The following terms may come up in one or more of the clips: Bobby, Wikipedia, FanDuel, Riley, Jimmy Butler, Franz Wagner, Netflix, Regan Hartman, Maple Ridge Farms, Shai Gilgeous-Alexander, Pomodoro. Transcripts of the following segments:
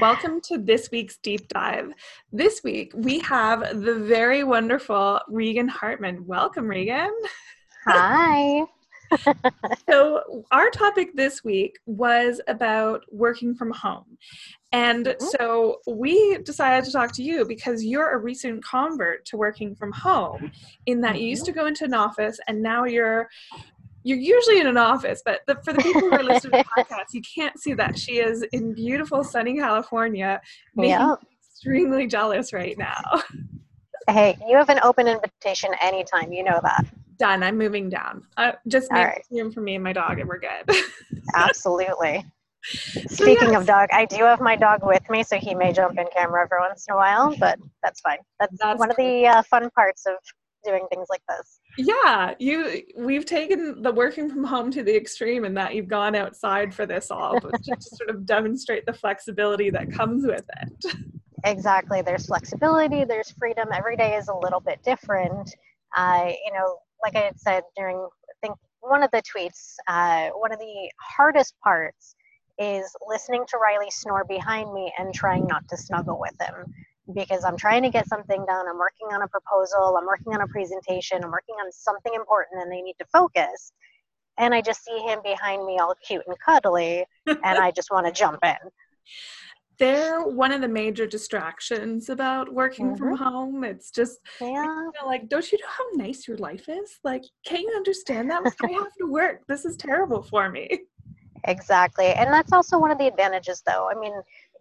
Welcome to this week's deep dive. This week we have the very wonderful Regan Hartman. Welcome, Regan. Hi. So our topic this week was about working from home. And so we decided to talk to you because you're a recent convert to working from home, in that you used to go into an office and now you're usually in an office, but for the people who are listening to the podcast, you can't see that. She is in beautiful, sunny California, making me extremely jealous right now. Hey, you have an open invitation anytime. You know that. Done. I'm moving down. Just make room for me and my dog, and we're good. Absolutely. Speaking of dog, I do have my dog with me, so he may jump in camera every once in a while, but that's fine. That's one of the fun parts of doing things like this. Yeah, we've taken the working from home to the extreme, in that you've gone outside for this all, but just to sort of demonstrate the flexibility that comes with it. Exactly. There's flexibility, there's freedom. Every day is a little bit different. Like I had said during, I think, one of the tweets, one of the hardest parts is listening to Riley snore behind me and trying not to snuggle with him, because I'm trying to get something done. I'm working on a proposal. I'm working on a presentation. I'm working on something important, and I need to focus. And I just see him behind me all cute and cuddly, and I just want to jump in. They're one of the major distractions about working from home. It's just, you know, like, don't you know how nice your life is? Like, can't you understand that? I have to work. This is terrible for me. Exactly. And that's also one of the advantages, though. I mean,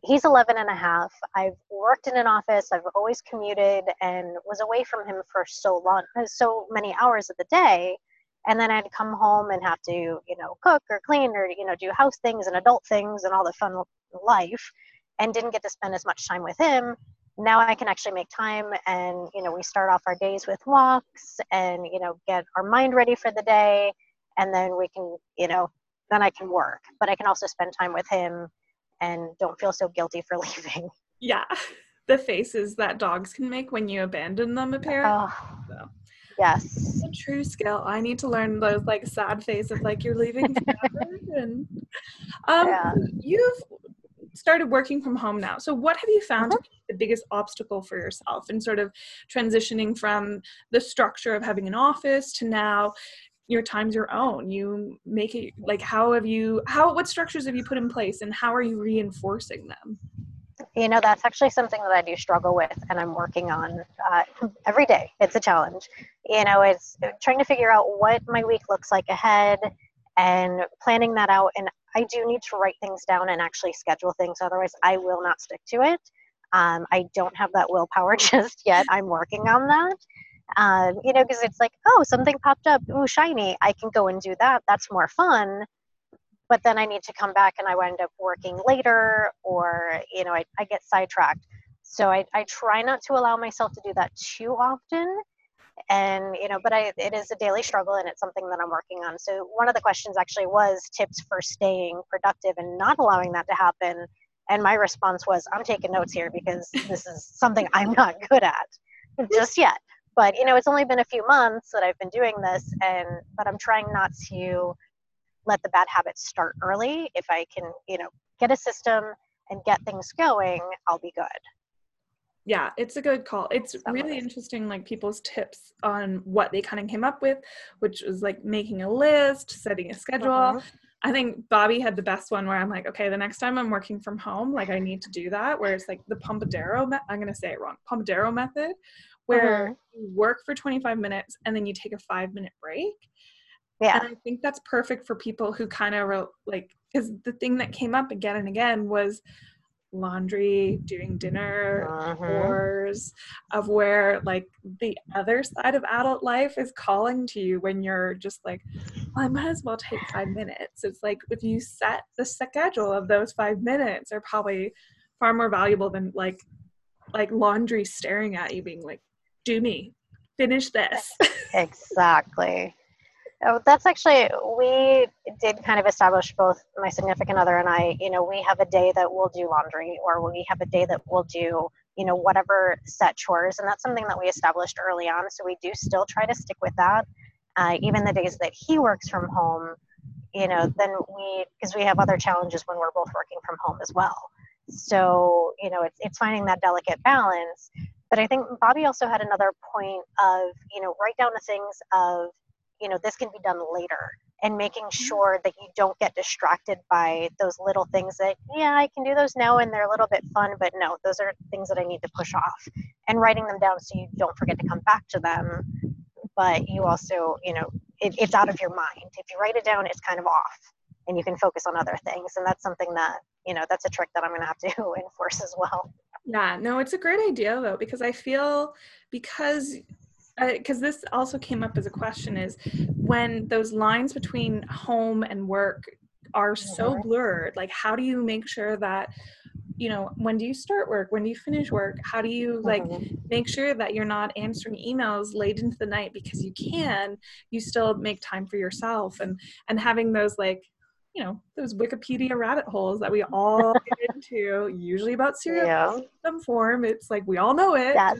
he's 11 and a half. I've worked in an office. I've always commuted and was away from him for so long, so many hours of the day. And then I'd come home and have to, you know, cook or clean or, you know, do house things and adult things and all the fun life, and didn't get to spend as much time with him. Now I can actually make time, and, you know, we start off our days with walks and, you know, get our mind ready for the day. And then we can, you know, then I can work, but I can also spend time with him and don't feel so guilty for leaving. Yeah. The faces that dogs can make when you abandon them, apparently. So. Yes. It's a true skill. I need to learn those, like, sad faces, like, you're leaving forever. And you've started working from home now. So what have you found to be the biggest obstacle for yourself in sort of transitioning from the structure of having an office to now your time's your own? You make it, like, what structures have you put in place, and how are you reinforcing them? You know, that's actually something that I do struggle with, and I'm working on every day. It's a challenge. You know, it's trying to figure out what my week looks like ahead and planning that out. And I do need to write things down and actually schedule things. Otherwise, I will not stick to it. I don't have that willpower just yet. I'm working on that. You know, because it's like, oh, something popped up. Ooh, shiny. I can go and do that. That's more fun. But then I need to come back, and I wind up working later, or, you know, I get sidetracked. So I try not to allow myself to do that too often. And, you know, but it is a daily struggle, and it's something that I'm working on. So one of the questions actually was tips for staying productive and not allowing that to happen. And my response was, I'm taking notes here, because this is something I'm not good at just yet. But, you know, it's only been a few months that I've been doing this, but I'm trying not to let the bad habits start early. If I can, you know, get a system and get things going, I'll be good. Yeah, it's a good call. It's really interesting, like, people's tips on what they kind of came up with, which was like making a list, setting a schedule. I think Bobby had the best one, where I'm like, okay, the next time I'm working from home, like, I need to do that, where it's like the Pomodoro method, where you work for 25 minutes and then you take a 5-minute break. Yeah. And I think that's perfect for people who kind of because the thing that came up again and again was laundry, doing dinner, chores, of where, like, the other side of adult life is calling to you when you're just like, well, I might as well take 5 minutes. It's like, if you set the schedule of those 5 minutes, are probably far more valuable than like laundry staring at you being like, do me, finish this. Exactly. Oh, that's actually, we did kind of establish, both my significant other and I, you know, we have a day that we'll do laundry, or we have a day that we'll do, you know, whatever set chores. And that's something that we established early on. So we do still try to stick with that. Even the days that he works from home, you know, because we have other challenges when we're both working from home as well. So, you know, it's finding that delicate balance. But I think Bobby also had another point of, you know, write down the things of, you know, this can be done later, and making sure that you don't get distracted by those little things that, yeah, I can do those now and they're a little bit fun, but no, those are things that I need to push off, and writing them down so you don't forget to come back to them. But you also, you know, it's out of your mind. If you write it down, it's kind of off and you can focus on other things. And that's something that, you know, that's a trick that I'm going to have to enforce as well. Yeah, no, it's a great idea though, because I feel, because this also came up as a question, is when those lines between home and work are so blurred, like, how do you make sure that, you know, when do you start work? When do you finish work? How do you like make sure that you're not answering emails late into the night, because you can, you still make time for yourself, and having those, like, you know, those Wikipedia rabbit holes that we all get into, usually about cereal in some form. It's like, we all know it. Yes.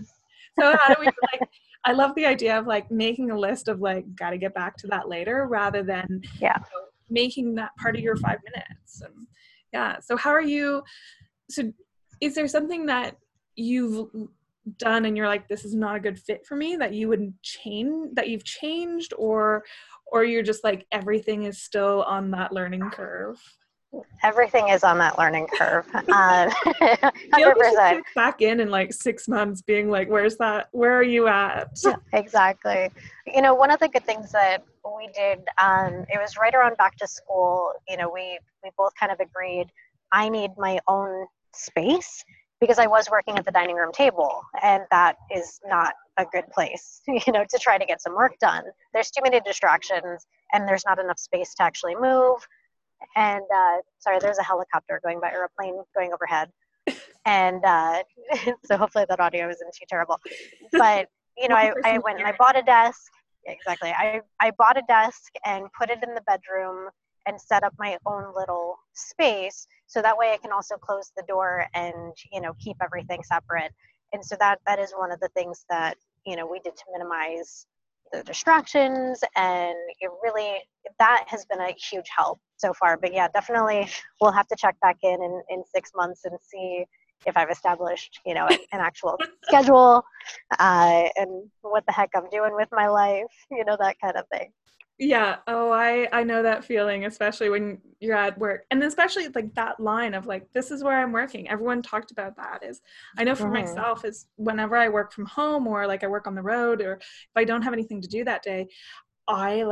So how do we, like, I love the idea of like making a list of like, got to get back to that later, rather than you know, making that part of your 5 minutes. And yeah. So how are you, so is there something that you've done and you're like, this is not a good fit for me, that you would change, that you've changed, or you're just like, everything is still on that learning curve? Everything is on that learning curve. 100%. Back in like 6 months being like, where's that? Where are you at? Yeah, exactly. You know, one of the good things that we did, it was right around back to school. You know, we both kind of agreed, I need my own space, because I was working at the dining room table, and that is not a good place, you know, to try to get some work done. There's too many distractions and there's not enough space to actually move. And, sorry, there's a helicopter going by, or a plane going overhead. And, so hopefully that audio isn't too terrible, but you know, I went and I bought a desk. Exactly. I bought a desk and put it in the bedroom and set up my own little space. So that way I can also close the door and, you know, keep everything separate. And so that is one of the things that, you know, we did to minimize the distractions, and it really, that has been a huge help so far. But yeah, definitely we'll have to check back in 6 months and see if I've established, you know, an actual schedule, and what the heck I'm doing with my life, you know, that kind of thing. Yeah. Oh, I know that feeling, especially when you're at work, and especially like that line of like, this is where I'm working. Everyone talked about that. Is, I know for myself, is whenever I work from home, or like I work on the road, or if I don't have anything to do that day, I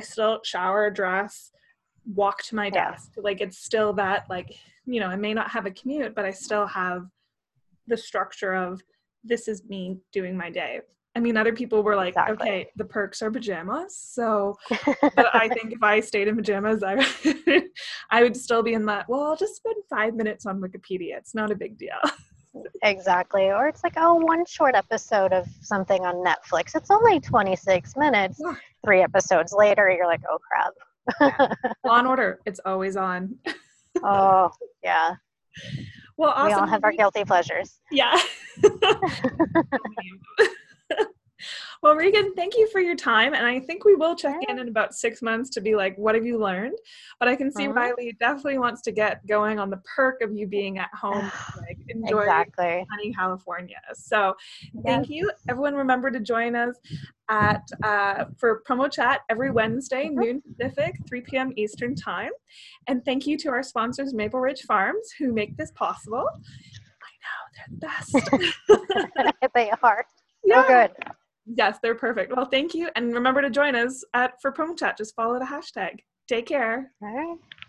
still shower, dress, walk to my desk. Like, it's still that, like, you know, I may not have a commute, but I still have the structure of, this is me doing my day. I mean, other people were like, okay, the perks are pajamas. So, but I think if I stayed in pajamas, I would still be in that, well, I'll just spend 5 minutes on Wikipedia. It's not a big deal. Exactly. Or it's like, oh, one short episode of something on Netflix. It's only 26 minutes. Yeah. 3 episodes later, you're like, oh, crap. Yeah. Law and Order. It's always on. Oh, yeah. Well, awesome. We all have our guilty pleasures. Yeah. Well, Regan, thank you for your time. And I think we will check in about 6 months to be like, what have you learned? But I can see Riley definitely wants to get going on the perk of you being at home, like enjoying sunny California. So thank you. Everyone, remember to join us at for Promo Chat every Wednesday, noon Pacific, 3 p.m. Eastern time. And thank you to our sponsors, Maple Ridge Farms, who make this possible. I know, they're the best. They are. Yeah. So good. Yes, they're perfect. Well, thank you. And remember to join us for Promo Chat. Just follow the hashtag. Take care. All right.